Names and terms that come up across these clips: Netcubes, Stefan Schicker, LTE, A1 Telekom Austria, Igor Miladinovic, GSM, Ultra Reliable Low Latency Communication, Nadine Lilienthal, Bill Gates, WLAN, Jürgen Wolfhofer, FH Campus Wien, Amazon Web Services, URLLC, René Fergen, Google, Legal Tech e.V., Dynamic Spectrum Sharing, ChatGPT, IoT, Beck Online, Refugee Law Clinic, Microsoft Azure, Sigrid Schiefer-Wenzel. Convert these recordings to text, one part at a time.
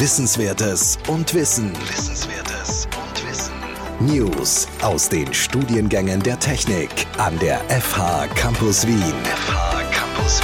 Wissenswertes und Wissen. News aus den Studiengängen der Technik an der FH Campus Wien. FH Campus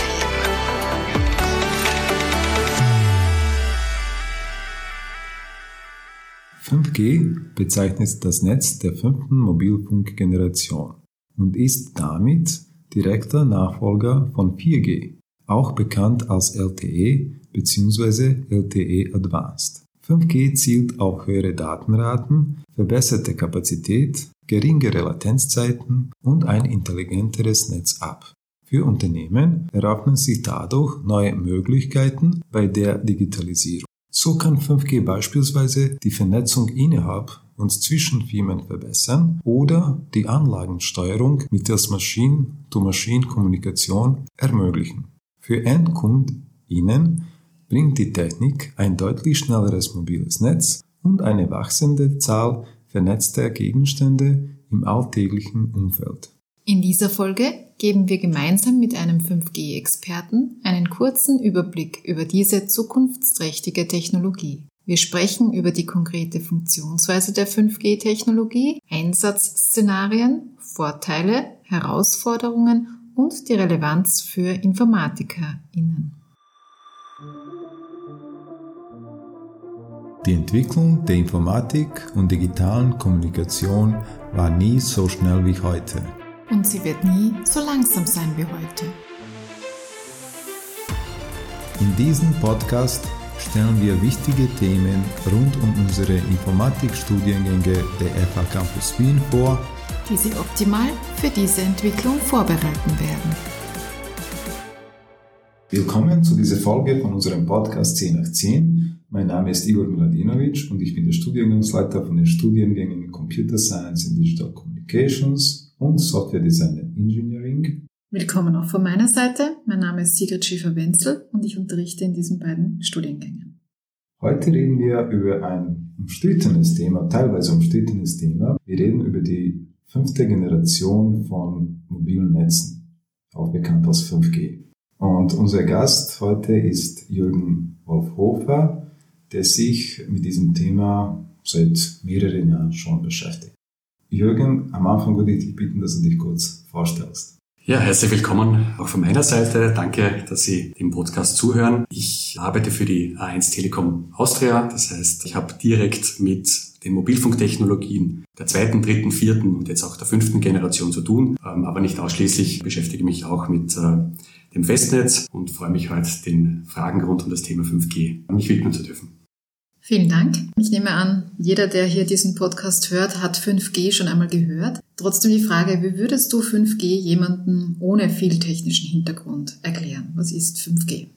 Wien. 5G bezeichnet das Netz der fünften Mobilfunkgeneration und ist damit direkter Nachfolger von 4G, auch bekannt als LTE bzw. LTE Advanced. 5G zielt auf höhere Datenraten, verbesserte Kapazität, geringere Latenzzeiten und ein intelligenteres Netz ab. Für Unternehmen eröffnen sich dadurch neue Möglichkeiten bei der Digitalisierung. So kann 5G beispielsweise die Vernetzung innerhalb und zwischen Firmen verbessern oder die Anlagensteuerung mittels Maschinen-zu-Maschinen-Kommunikation ermöglichen. Für EndkundInnen bringt die Technik ein deutlich schnelleres mobiles Netz und eine wachsende Zahl vernetzter Gegenstände im alltäglichen Umfeld. In dieser Folge geben wir gemeinsam mit einem 5G-Experten einen kurzen Überblick über diese zukunftsträchtige Technologie. Wir sprechen über die konkrete Funktionsweise der 5G-Technologie, Einsatzszenarien, Vorteile, Herausforderungen und die Relevanz für InformatikerInnen. Die Entwicklung der Informatik und digitalen Kommunikation war nie so schnell wie heute. Und sie wird nie so langsam sein wie heute. In diesem Podcast stellen wir wichtige Themen rund um unsere Informatikstudiengänge der FH Campus Wien vor, die Sie optimal für diese Entwicklung vorbereiten werden. Willkommen zu dieser Folge von unserem Podcast 10 nach 10. Mein Name ist Igor Miladinovic und ich bin der Studiengangsleiter von den Studiengängen Computer Science and Digital Communications und Software Design and Engineering. Willkommen auch von meiner Seite. Mein Name ist Sigrid Schiefer-Wenzel und ich unterrichte in diesen beiden Studiengängen. Heute reden wir über ein teilweise umstrittenes Thema. Wir reden über die 5. Generation von mobilen Netzen, auch bekannt als 5G. Und unser Gast heute ist Jürgen Wolfhofer, der sich mit diesem Thema seit mehreren Jahren schon beschäftigt. Jürgen, am Anfang würde ich dich bitten, dass du dich kurz vorstellst. Ja, herzlich willkommen auch von meiner Seite. Danke, dass Sie dem Podcast zuhören. Ich arbeite für die A1 Telekom Austria. Das heißt, ich habe direkt mit den Mobilfunktechnologien der 2., 3., 4. und jetzt auch der 5. Generation zu tun. Aber nicht ausschließlich, beschäftige mich auch mit dem Festnetz und freue mich heute, den Fragen rund um das Thema 5G mich widmen zu dürfen. Vielen Dank. Ich nehme an, jeder, der hier diesen Podcast hört, hat 5G schon einmal gehört. Trotzdem die Frage, wie würdest du 5G jemandem ohne viel technischen Hintergrund erklären? Was ist 5G?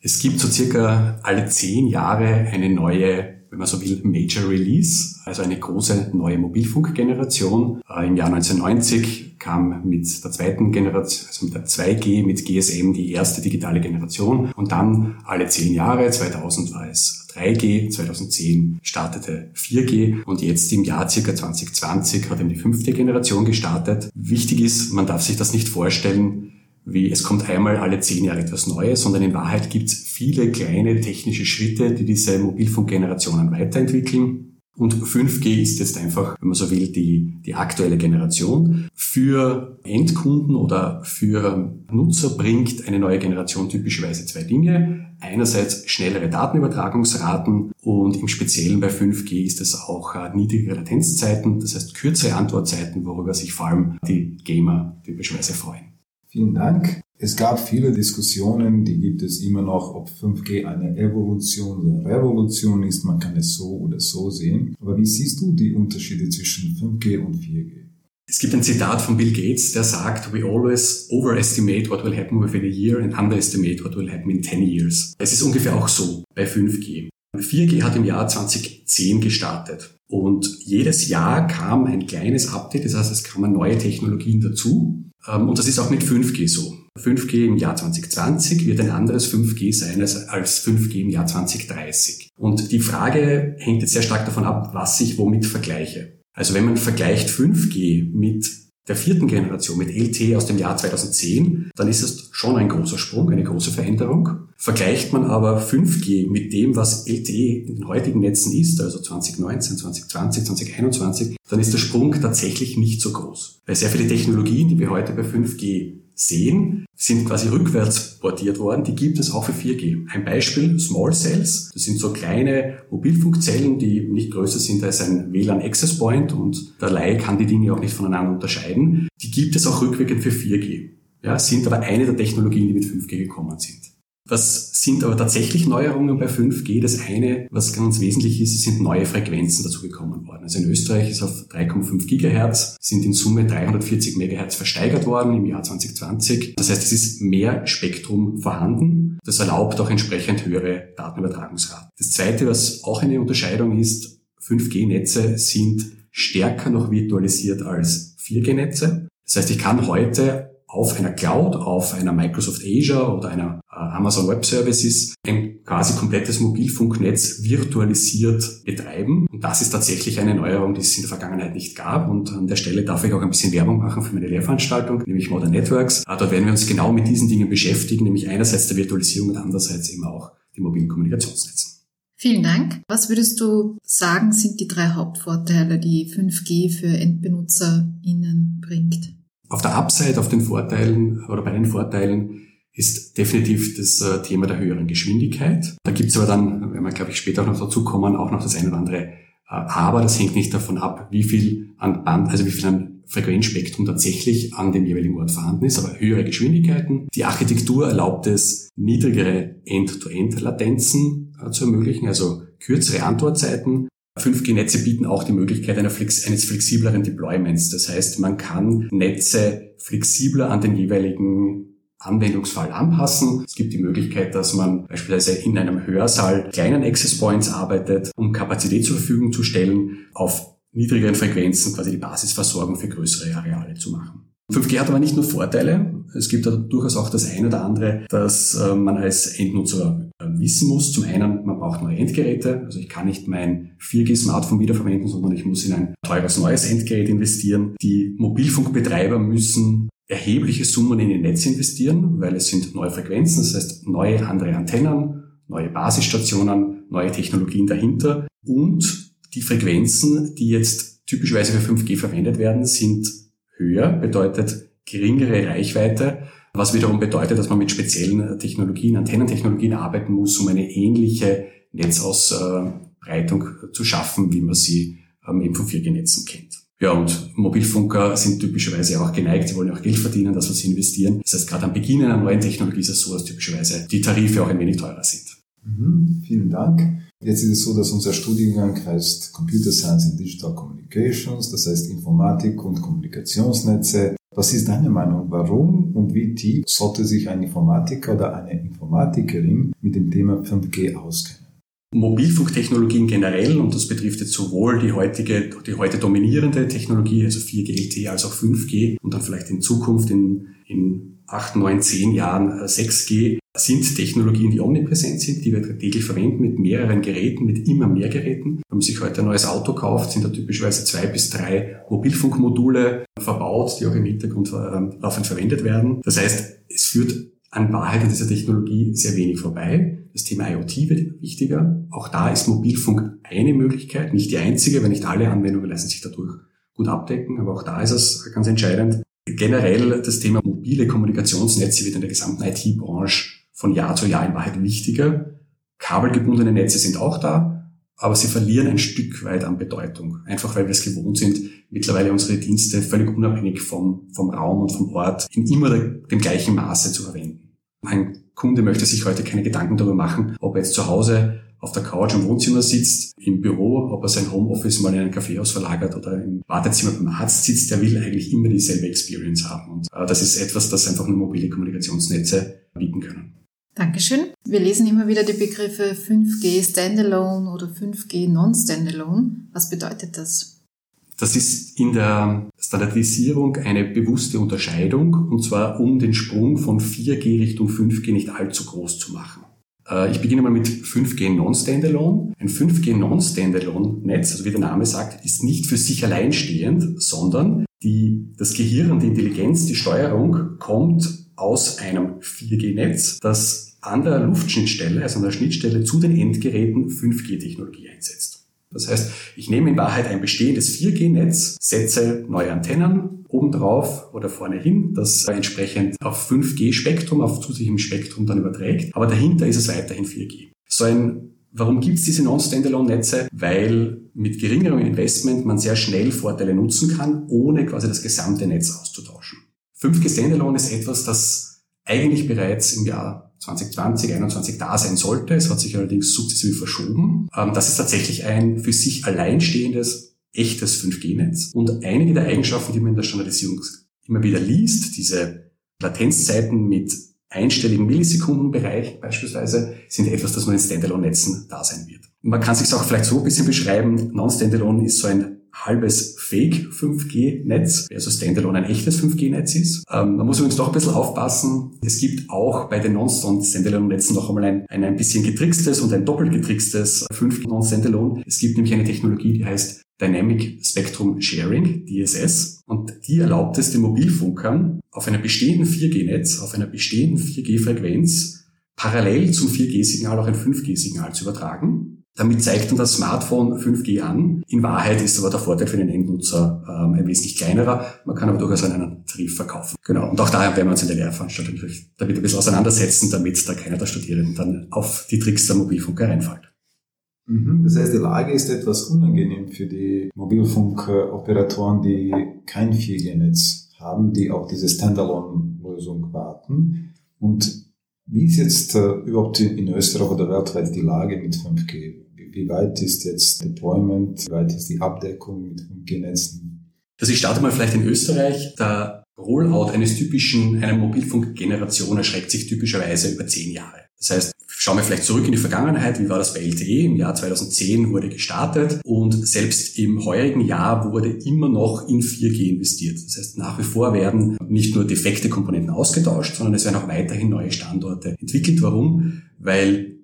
Es gibt so circa alle 10 Jahre eine neue, wenn man so will, Major Release, also eine große neue Mobilfunkgeneration. Im Jahr 1990 kam mit der 2. Generation, also mit der 2G, mit GSM die erste digitale Generation und dann alle 10 Jahre, 2000 war es 3G, 2010 startete 4G und jetzt im Jahr ca. 2020 hat eben die 5. Generation gestartet. Wichtig ist, man darf sich das nicht vorstellen, wie es kommt einmal alle 10 Jahre etwas Neues, sondern in Wahrheit gibt es viele kleine technische Schritte, die diese Mobilfunkgenerationen weiterentwickeln. Und 5G ist jetzt einfach, wenn man so will, die aktuelle Generation. Für Endkunden oder für Nutzer bringt eine neue Generation typischerweise 2 Dinge. Einerseits schnellere Datenübertragungsraten und im Speziellen bei 5G ist es auch niedrigere Latenzzeiten, das heißt kürzere Antwortzeiten, worüber sich vor allem die Gamer typischerweise freuen. Vielen Dank. Es gab viele Diskussionen, die gibt es immer noch, ob 5G eine Evolution oder Revolution ist. Man kann es so oder so sehen. Aber wie siehst du die Unterschiede zwischen 5G und 4G? Es gibt ein Zitat von Bill Gates, der sagt, we always overestimate what will happen within a year and underestimate what will happen in 10 years. Es ist ungefähr auch so bei 5G. 4G hat im Jahr 2010 gestartet. Und jedes Jahr kam ein kleines Update, das heißt, es kamen neue Technologien dazu. Und das ist auch mit 5G so. 5G im Jahr 2020 wird ein anderes 5G sein als 5G im Jahr 2030. Und die Frage hängt jetzt sehr stark davon ab, was ich womit vergleiche. Also wenn man vergleicht 5G mit der vierten Generation mit LTE aus dem Jahr 2010, dann ist es schon ein großer Sprung, eine große Veränderung. Vergleicht man aber 5G mit dem, was LTE in den heutigen Netzen ist, also 2019, 2020, 2021, dann ist der Sprung tatsächlich nicht so groß. Weil sehr viele Technologien, die wir heute bei 5G sehen, sind quasi rückwärts portiert worden. Die gibt es auch für 4G. Ein Beispiel, Small Cells. Das sind so kleine Mobilfunkzellen, die nicht größer sind als ein WLAN Access Point und der Laie kann die Dinge auch nicht voneinander unterscheiden. Die gibt es auch rückwirkend für 4G. Ja, sind aber eine der Technologien, die mit 5G gekommen sind. Was sind aber tatsächlich Neuerungen bei 5G? Das eine, was ganz wesentlich ist, sind neue Frequenzen dazugekommen worden. Also in Österreich ist auf 3,5 Gigahertz, sind in Summe 340 Megahertz versteigert worden im Jahr 2020. Das heißt, es ist mehr Spektrum vorhanden. Das erlaubt auch entsprechend höhere Datenübertragungsraten. Das zweite, was auch eine Unterscheidung ist, 5G-Netze sind stärker noch virtualisiert als 4G-Netze. Das heißt, ich kann heute auf einer Cloud, auf einer Microsoft Azure oder einer Amazon Web Services ein quasi komplettes Mobilfunknetz virtualisiert betreiben. Und das ist tatsächlich eine Neuerung, die es in der Vergangenheit nicht gab. Und an der Stelle darf ich auch ein bisschen Werbung machen für meine Lehrveranstaltung, nämlich Modern Networks. Dort werden wir uns genau mit diesen Dingen beschäftigen, nämlich einerseits der Virtualisierung und andererseits eben auch den mobilen Kommunikationsnetzen. Vielen Dank. Was würdest du sagen, sind die drei Hauptvorteile, die 5G für EndbenutzerInnen bringt? Auf der Upside, auf den Vorteilen oder bei den Vorteilen ist definitiv das Thema der höheren Geschwindigkeit. Da gibt's aber dann, wenn wir, glaube ich, später auch noch dazu kommen, auch noch das eine oder andere Aber. Das hängt nicht davon ab, wie viel an Band, also wie viel an Frequenzspektrum tatsächlich an dem jeweiligen Ort vorhanden ist, aber höhere Geschwindigkeiten. Die Architektur erlaubt es, niedrigere End-to-End-Latenzen zu ermöglichen, also kürzere Antwortzeiten. 5G-Netze bieten auch die Möglichkeit eines flexibleren Deployments. Das heißt, man kann Netze flexibler an den jeweiligen Anwendungsfall anpassen. Es gibt die Möglichkeit, dass man beispielsweise in einem Hörsaal kleinen Access Points arbeitet, um Kapazität zur Verfügung zu stellen, auf niedrigeren Frequenzen quasi die Basisversorgung für größere Areale zu machen. 5G hat aber nicht nur Vorteile. Es gibt da durchaus auch das ein oder andere, das man als Endnutzer wissen muss. Zum einen, man braucht neue Endgeräte. Also ich kann nicht mein 4G-Smartphone wiederverwenden, sondern ich muss in ein teures neues Endgerät investieren. Die Mobilfunkbetreiber müssen erhebliche Summen in ihr Netz investieren, weil es sind neue Frequenzen, das heißt neue andere Antennen, neue Basisstationen, neue Technologien dahinter. Und die Frequenzen, die jetzt typischerweise für 5G verwendet werden, sind höher, bedeutet geringere Reichweite, was wiederum bedeutet, dass man mit speziellen Technologien, Antennentechnologien arbeiten muss, um eine ähnliche Netzausbreitung zu schaffen, wie man sie eben von 4G-Netzen kennt. Ja, und Mobilfunker sind typischerweise auch geneigt, sie wollen auch Geld verdienen, das, was sie investieren. Das heißt, gerade am Beginn einer neuen Technologie ist es so, dass typischerweise die Tarife auch ein wenig teurer sind. Vielen Dank. Jetzt ist es so, dass unser Studiengang heißt Computer Science and Digital Communications, das heißt Informatik und Kommunikationsnetze. Was ist deine Meinung? Warum und wie tief sollte sich ein Informatiker oder eine Informatikerin mit dem Thema 5G auskennen? Mobilfunktechnologien generell, und das betrifft jetzt sowohl die heute dominierende Technologie, also 4G LTE, als auch 5G und dann vielleicht in Zukunft in 8, 9, 10 Jahren 6G, sind Technologien, die omnipräsent sind, die wir täglich verwenden mit mehreren Geräten, mit immer mehr Geräten. Wenn man sich heute ein neues Auto kauft, sind da typischerweise 2 bis 3 Mobilfunkmodule verbaut, die auch im Hintergrund laufend verwendet werden. Das heißt, es führt an Wahrheit in dieser Technologie sehr wenig vorbei. Das Thema IoT wird wichtiger. Auch da ist Mobilfunk eine Möglichkeit, nicht die einzige, weil nicht alle Anwendungen lassen sich dadurch gut abdecken, aber auch da ist es ganz entscheidend. Generell das Thema mobile Kommunikationsnetze wird in der gesamten IT-Branche von Jahr zu Jahr in Wahrheit wichtiger. Kabelgebundene Netze sind auch da, aber sie verlieren ein Stück weit an Bedeutung. Einfach weil wir es gewohnt sind, mittlerweile unsere Dienste völlig unabhängig vom Raum und vom Ort in immer dem gleichen Maße zu verwenden. Ein Kunde möchte sich heute keine Gedanken darüber machen, ob er jetzt zu Hause auf der Couch im Wohnzimmer sitzt, im Büro, ob er sein Homeoffice mal in ein Kaffeehaus verlagert oder im Wartezimmer beim Arzt sitzt, der will eigentlich immer dieselbe Experience haben. Und das ist etwas, das einfach nur mobile Kommunikationsnetze bieten können. Dankeschön. Wir lesen immer wieder die Begriffe 5G Standalone oder 5G Non-Standalone. Was bedeutet das? Das ist in der Standardisierung eine bewusste Unterscheidung, und zwar um den Sprung von 4G Richtung 5G nicht allzu groß zu machen. Ich beginne mal mit 5G Non-Standalone. Ein 5G Non-Standalone-Netz, also wie der Name sagt, ist nicht für sich alleinstehend, sondern Das Gehirn und die Intelligenz, die Steuerung kommt aus einem 4G-Netz, das an der Luftschnittstelle, also an der Schnittstelle zu den Endgeräten 5G-Technologie einsetzt. Das heißt, ich nehme in Wahrheit ein bestehendes 4G-Netz, setze neue Antennen obendrauf oder vorne hin, das entsprechend auf 5G-Spektrum, auf zusätzlichem Spektrum dann überträgt, aber dahinter ist es weiterhin 4G. Warum gibt es diese Non-Standalone-Netze? Weil mit geringerem Investment man sehr schnell Vorteile nutzen kann, ohne quasi das gesamte Netz auszutauschen. 5G Standalone ist etwas, das eigentlich bereits im Jahr 2020, 2021 da sein sollte. Es hat sich allerdings sukzessive verschoben. Das ist tatsächlich ein für sich alleinstehendes, echtes 5G-Netz. Und einige der Eigenschaften, die man in der Standardisierung immer wieder liest, diese Latenzzeiten mit einstelligen Millisekundenbereich beispielsweise, sind etwas, das nur in Standalone-Netzen da sein wird. Man kann es sich auch vielleicht so ein bisschen beschreiben, Non-Standalone ist so ein halbes Fake-5G-Netz, also Standalone ein echtes 5G-Netz ist. Da muss übrigens doch ein bisschen aufpassen. Es gibt auch bei den Non-Standalone-Netzen noch einmal ein bisschen getrickstes und ein doppelt getrickstes 5G-Non-Standalone. Es gibt nämlich eine Technologie, die heißt Dynamic Spectrum Sharing, DSS, und die erlaubt es den Mobilfunkern, auf einem bestehenden 4G-Netz, auf einer bestehenden 4G-Frequenz parallel zum 4G-Signal auch ein 5G-Signal zu übertragen. Damit zeigt dann das Smartphone 5G an. In Wahrheit ist aber der Vorteil für den Endnutzer ein wesentlich kleinerer. Man kann aber durchaus einen Tarif verkaufen. Genau. Und auch daher werden wir uns in der Lehrveranstaltung natürlich damit ein bisschen auseinandersetzen, damit da keiner der Studierenden dann auf die Tricks der Mobilfunker reinfällt. Das heißt, die Lage ist etwas unangenehm für die Mobilfunkoperatoren, die kein 4G-Netz haben, die auf diese Standalone-Lösung warten. Und wie ist jetzt überhaupt in Österreich oder weltweit die Lage mit 5G? Wie weit ist jetzt Deployment? Wie weit ist die Abdeckung mit 5G-Netzen? Also ich starte mal vielleicht in Österreich. Der Rollout einer Mobilfunkgeneration erschreckt sich typischerweise über 10 Jahre. Das heißt, schauen wir vielleicht zurück in die Vergangenheit, wie war das bei LTE? Im Jahr 2010 wurde gestartet und selbst im heurigen Jahr wurde immer noch in 4G investiert. Das heißt, nach wie vor werden nicht nur defekte Komponenten ausgetauscht, sondern es werden auch weiterhin neue Standorte entwickelt. Warum? Weil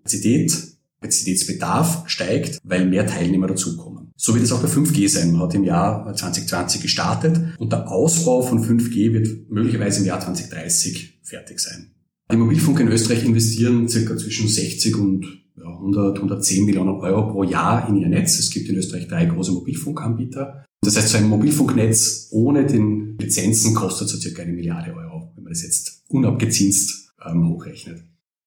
Kapazitätsbedarf steigt, weil mehr Teilnehmer dazukommen. So wird es auch bei 5G sein. Man hat im Jahr 2020 gestartet und der Ausbau von 5G wird möglicherweise im Jahr 2030 fertig sein. Die Mobilfunker in Österreich investieren circa zwischen 60 und 110 Millionen Euro pro Jahr in ihr Netz. Es gibt in Österreich 3 große Mobilfunkanbieter. Das heißt, so ein Mobilfunknetz ohne den Lizenzen kostet so circa 1 Milliarde Euro, wenn man das jetzt unabgezinst hochrechnet.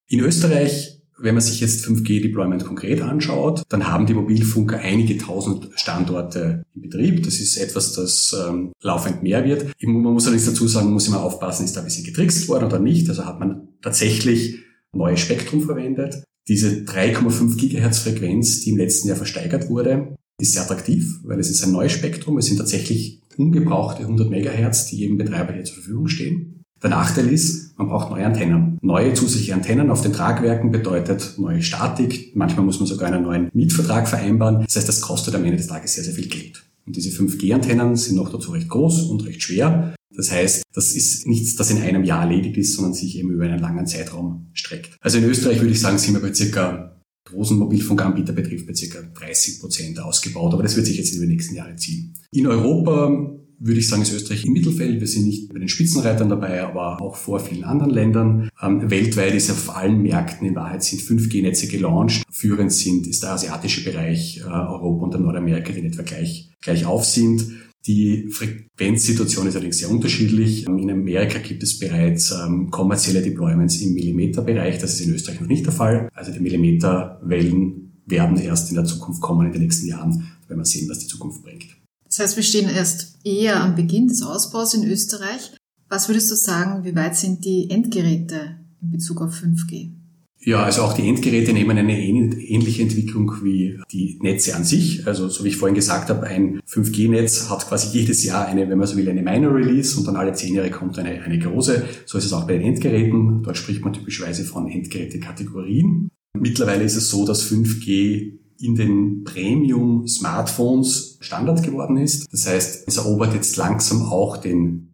In Österreich, wenn man sich jetzt 5G-Deployment konkret anschaut, dann haben die Mobilfunker einige tausend Standorte in Betrieb. Das ist etwas, das laufend mehr wird. Man muss allerdings dazu sagen, man muss immer aufpassen, ist da ein bisschen getrickst worden oder nicht. Also hat man tatsächlich neues Spektrum verwendet. Diese 3,5 Gigahertz Frequenz, die im letzten Jahr versteigert wurde, ist sehr attraktiv, weil es ist ein neues Spektrum. Es sind tatsächlich ungebrauchte 100 Megahertz, die jedem Betreiber hier zur Verfügung stehen. Der Nachteil ist, man braucht neue Antennen. Neue zusätzliche Antennen auf den Tragwerken bedeutet neue Statik. Manchmal muss man sogar einen neuen Mietvertrag vereinbaren. Das heißt, das kostet am Ende des Tages sehr, sehr viel Geld. Und diese 5G-Antennen sind noch dazu recht groß und recht schwer. Das heißt, das ist nichts, das in einem Jahr erledigt ist, sondern sich eben über einen langen Zeitraum streckt. Also in Österreich würde ich sagen, sind wir bei circa, großen Mobilfunkanbieter betrifft, bei circa 30% ausgebaut. Aber das wird sich jetzt in den nächsten Jahren ziehen. In Europa würde ich sagen, ist Österreich im Mittelfeld. Wir sind nicht bei den Spitzenreitern dabei, aber auch vor vielen anderen Ländern. Weltweit ist auf allen Märkten in Wahrheit sind 5G-Netze gelauncht. Führend ist der asiatische Bereich, Europa und der Nordamerika, die in etwa gleich auf sind. Die Frequenzsituation ist allerdings sehr unterschiedlich. In Amerika gibt es bereits kommerzielle Deployments im Millimeterbereich. Das ist in Österreich noch nicht der Fall. Also die Millimeterwellen werden erst in der Zukunft kommen, in den nächsten Jahren, wenn wir sehen, was die Zukunft bringt. Das heißt, wir stehen erst eher am Beginn des Ausbaus in Österreich. Was würdest du sagen, wie weit sind die Endgeräte in Bezug auf 5G? Ja, also auch die Endgeräte nehmen eine ähnliche Entwicklung wie die Netze an sich. Also so wie ich vorhin gesagt habe, ein 5G-Netz hat quasi jedes Jahr eine, wenn man so will, eine Minor Release und dann alle 10 Jahre kommt eine große. So ist es auch bei den Endgeräten. Dort spricht man typischerweise von Endgerätekategorien. Mittlerweile ist es so, dass 5G in den Premium-Smartphones Standard geworden ist. Das heißt, es erobert jetzt langsam auch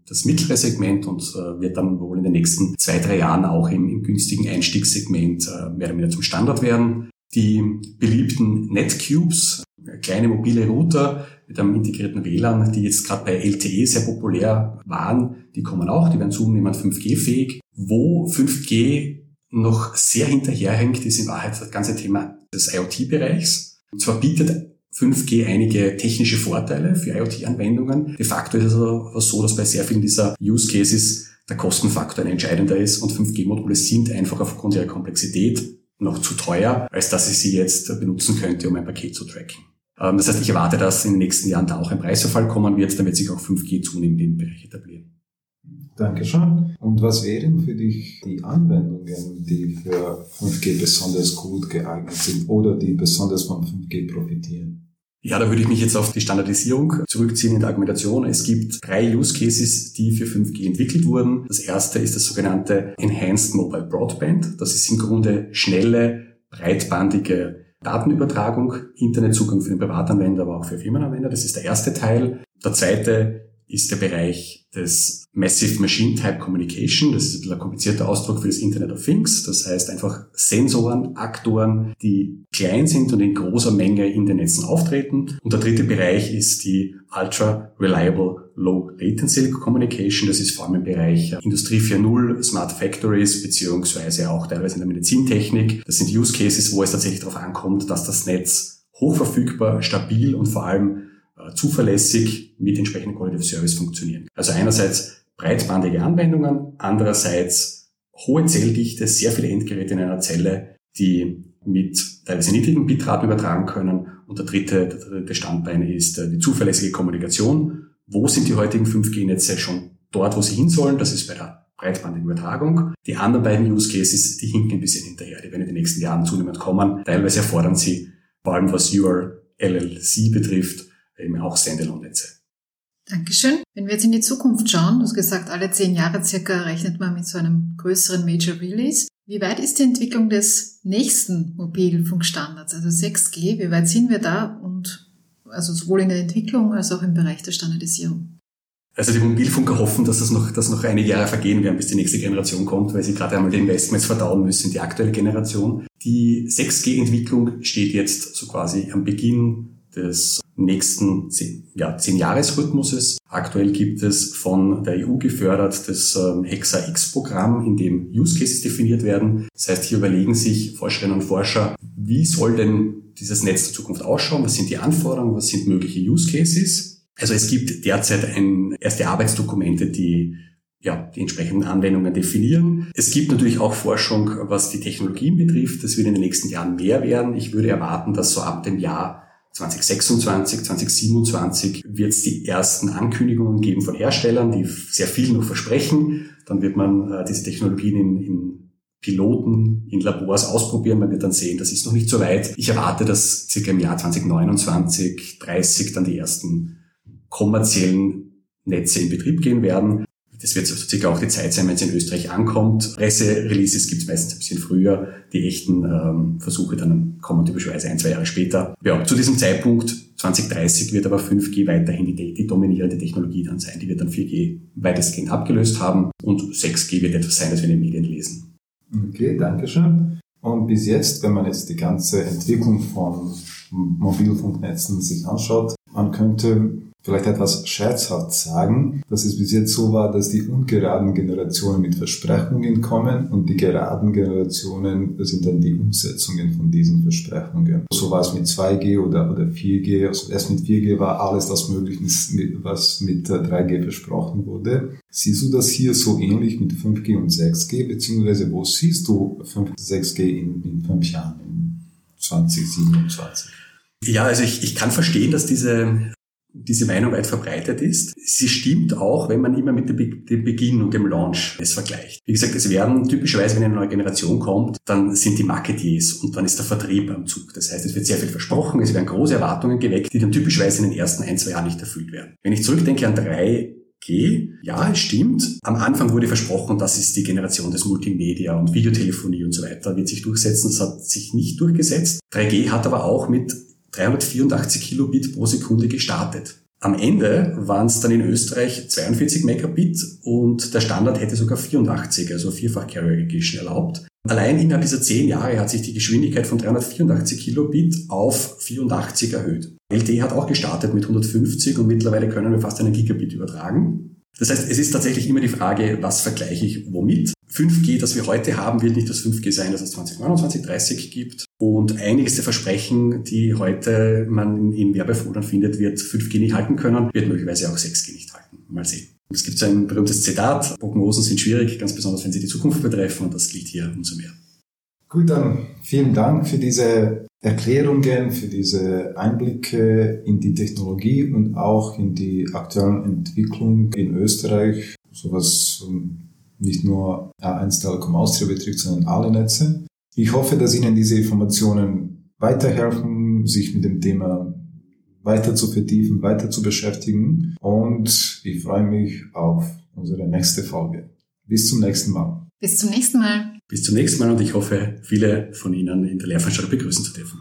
das mittlere Segment und wird dann wohl in den nächsten 2-3 Jahren auch im günstigen Einstiegssegment mehr oder weniger zum Standard werden. Die beliebten Netcubes kleine mobile Router mit einem integrierten WLAN, die jetzt gerade bei LTE sehr populär waren, die kommen auch, die werden zunehmend 5G-fähig. Wo 5G noch sehr hinterherhängt, ist in Wahrheit das ganze Thema des IoT-Bereichs. Und zwar bietet 5G einige technische Vorteile für IoT-Anwendungen. De facto ist es aber so, dass bei sehr vielen dieser Use Cases der Kostenfaktor ein entscheidender ist und 5G-Module sind einfach aufgrund ihrer Komplexität noch zu teuer, als dass ich sie jetzt benutzen könnte, um ein Paket zu tracken. Das heißt, ich erwarte, dass in den nächsten Jahren da auch ein Preisverfall kommen wird, damit sich auch 5G zunehmend im Bereich etablieren. Dankeschön. Und was wären für dich die Anwendungen, die für 5G besonders gut geeignet sind oder die besonders von 5G profitieren? Ja, da würde ich mich jetzt auf die Standardisierung zurückziehen in der Argumentation. Es gibt 3 Use Cases, die für 5G entwickelt wurden. Das erste ist das sogenannte Enhanced Mobile Broadband. Das ist im Grunde schnelle, breitbandige Datenübertragung, Internetzugang für den Privatanwender, aber auch für Firmenanwender. Das ist der erste Teil. Der zweite ist der Bereich des Massive Machine Type Communication. Das ist ein komplizierter Ausdruck für das Internet of Things. Das heißt einfach Sensoren, Aktoren, die klein sind und in großer Menge in den Netzen auftreten. Und der dritte Bereich ist die Ultra Reliable Low Latency Communication. Das ist vor allem im Bereich Industrie 4.0, Smart Factories, beziehungsweise auch teilweise in der Medizintechnik. Das sind Use Cases, wo es tatsächlich darauf ankommt, dass das Netz hochverfügbar, stabil und vor allem zuverlässig mit entsprechendem Quality of Service funktionieren. Also einerseits breitbandige Anwendungen, andererseits hohe Zelldichte, sehr viele Endgeräte in einer Zelle, die mit teilweise niedrigen Bitraten übertragen können. Und der dritte Standbein ist die zuverlässige Kommunikation. Wo sind die heutigen 5G-Netze schon dort, wo sie hin sollen? Das ist bei der breitbandigen Übertragung. Die anderen beiden Use Cases, die hinken ein bisschen hinterher. Die werden in den nächsten Jahren zunehmend kommen. Teilweise erfordern sie, vor allem was URLLC betrifft, eben auch Standalone-Netze. Dankeschön. Wenn wir jetzt in die Zukunft schauen, du hast gesagt, alle 10 Jahre circa rechnet man mit so einem größeren Major Release. Wie weit ist die Entwicklung des nächsten Mobilfunkstandards, also 6G? Wie weit sind wir da? Und also sowohl in der Entwicklung als auch im Bereich der Standardisierung. Also die Mobilfunker hoffen, dass noch einige Jahre vergehen werden, bis die nächste Generation kommt, weil sie gerade einmal die Investments verdauen müssen, die aktuelle Generation. Die 6G-Entwicklung steht jetzt so quasi am Beginn des nächsten 10-Jahres-Rhythmuses. Aktuell gibt es von der EU gefördert das Hexa-X-Programm, in dem Use Cases definiert werden. Das heißt, hier überlegen sich Forscherinnen und Forscher, wie soll denn dieses Netz der Zukunft ausschauen? Was sind die Anforderungen? Was sind mögliche Use Cases? Also es gibt derzeit erste Arbeitsdokumente, die entsprechenden Anwendungen definieren. Es gibt natürlich auch Forschung, was die Technologien betrifft. Das wird in den nächsten Jahren mehr werden. Ich würde erwarten, dass so ab dem Jahr 2026, 2027 wird es die ersten Ankündigungen geben von Herstellern, die sehr viel noch versprechen. Dann wird man diese Technologien in Piloten, in Labors ausprobieren. Man wird dann sehen, das ist noch nicht so weit. Ich erwarte, dass circa im Jahr 2029, 30 dann die ersten kommerziellen Netze in Betrieb gehen werden. Das wird circa auch die Zeit sein, wenn es in Österreich ankommt. Pressereleases gibt es meistens ein bisschen früher. Die echten Versuche dann kommen typischerweise 1-2 Jahre später. Ja, zu diesem Zeitpunkt 2030 wird aber 5G weiterhin die dominierende Technologie dann sein. Die wird dann 4G weitestgehend abgelöst haben und 6G wird etwas sein, das wir in den Medien lesen. Okay, danke schön. Und bis jetzt, wenn man jetzt die ganze Entwicklung von Mobilfunknetzen sich anschaut, man könnte vielleicht etwas scherzhaft sagen, dass es bis jetzt so war, dass die ungeraden Generationen mit Versprechungen kommen und die geraden Generationen, das sind dann die Umsetzungen von diesen Versprechungen. So war es mit 2G oder 4G. Also erst mit 4G war alles das möglich, was mit 3G versprochen wurde. Siehst du das hier so ähnlich mit 5G und 6G, beziehungsweise wo siehst du 6G in 5 Jahren, in 2027? Ja, also ich kann verstehen, dass diese Meinung weit verbreitet ist. Sie stimmt auch, wenn man immer mit dem Beginn und dem Launch es vergleicht. Wie gesagt, es werden typischerweise, wenn eine neue Generation kommt, dann sind die Marketiers und dann ist der Vertrieb am Zug. Das heißt, es wird sehr viel versprochen, es werden große Erwartungen geweckt, die dann typischerweise in den ersten 1-2 Jahren nicht erfüllt werden. Wenn ich zurückdenke an 3G, ja, es stimmt. Am Anfang wurde versprochen, das ist die Generation des Multimedia und Videotelefonie und so weiter, wird sich durchsetzen. Das hat sich nicht durchgesetzt. 3G hat aber auch mit 384 Kilobit pro Sekunde gestartet. Am Ende waren es dann in Österreich 42 Megabit und der Standard hätte sogar 84, also vierfach Carrier Aggregation erlaubt. Allein innerhalb dieser 10 Jahre hat sich die Geschwindigkeit von 384 Kilobit auf 84 erhöht. LTE hat auch gestartet mit 150 und mittlerweile können wir fast einen Gigabit übertragen. Das heißt, es ist tatsächlich immer die Frage, was vergleiche ich womit? 5G, das wir heute haben, wird nicht das 5G sein, das es 2029, 30 gibt. Und einiges der Versprechen, die heute man in Werbefoldern findet, wird 5G nicht halten können, wird möglicherweise auch 6G nicht halten. Mal sehen. Es gibt so ein berühmtes Zitat, Prognosen sind schwierig, ganz besonders wenn sie die Zukunft betreffen, und das gilt hier umso mehr. Gut, dann vielen Dank für diese Erklärungen, für diese Einblicke in die Technologie und auch in die aktuellen Entwicklungen in Österreich, sowas nicht nur A1 Telekom Austria betrifft, sondern alle Netze. Ich hoffe, dass Ihnen diese Informationen weiterhelfen, sich mit dem Thema weiter zu vertiefen, weiter zu beschäftigen. Und ich freue mich auf unsere nächste Folge. Bis zum nächsten Mal. Bis zum nächsten Mal. Bis zum nächsten Mal, und ich hoffe, viele von Ihnen in der Lehrveranstaltung begrüßen zu dürfen.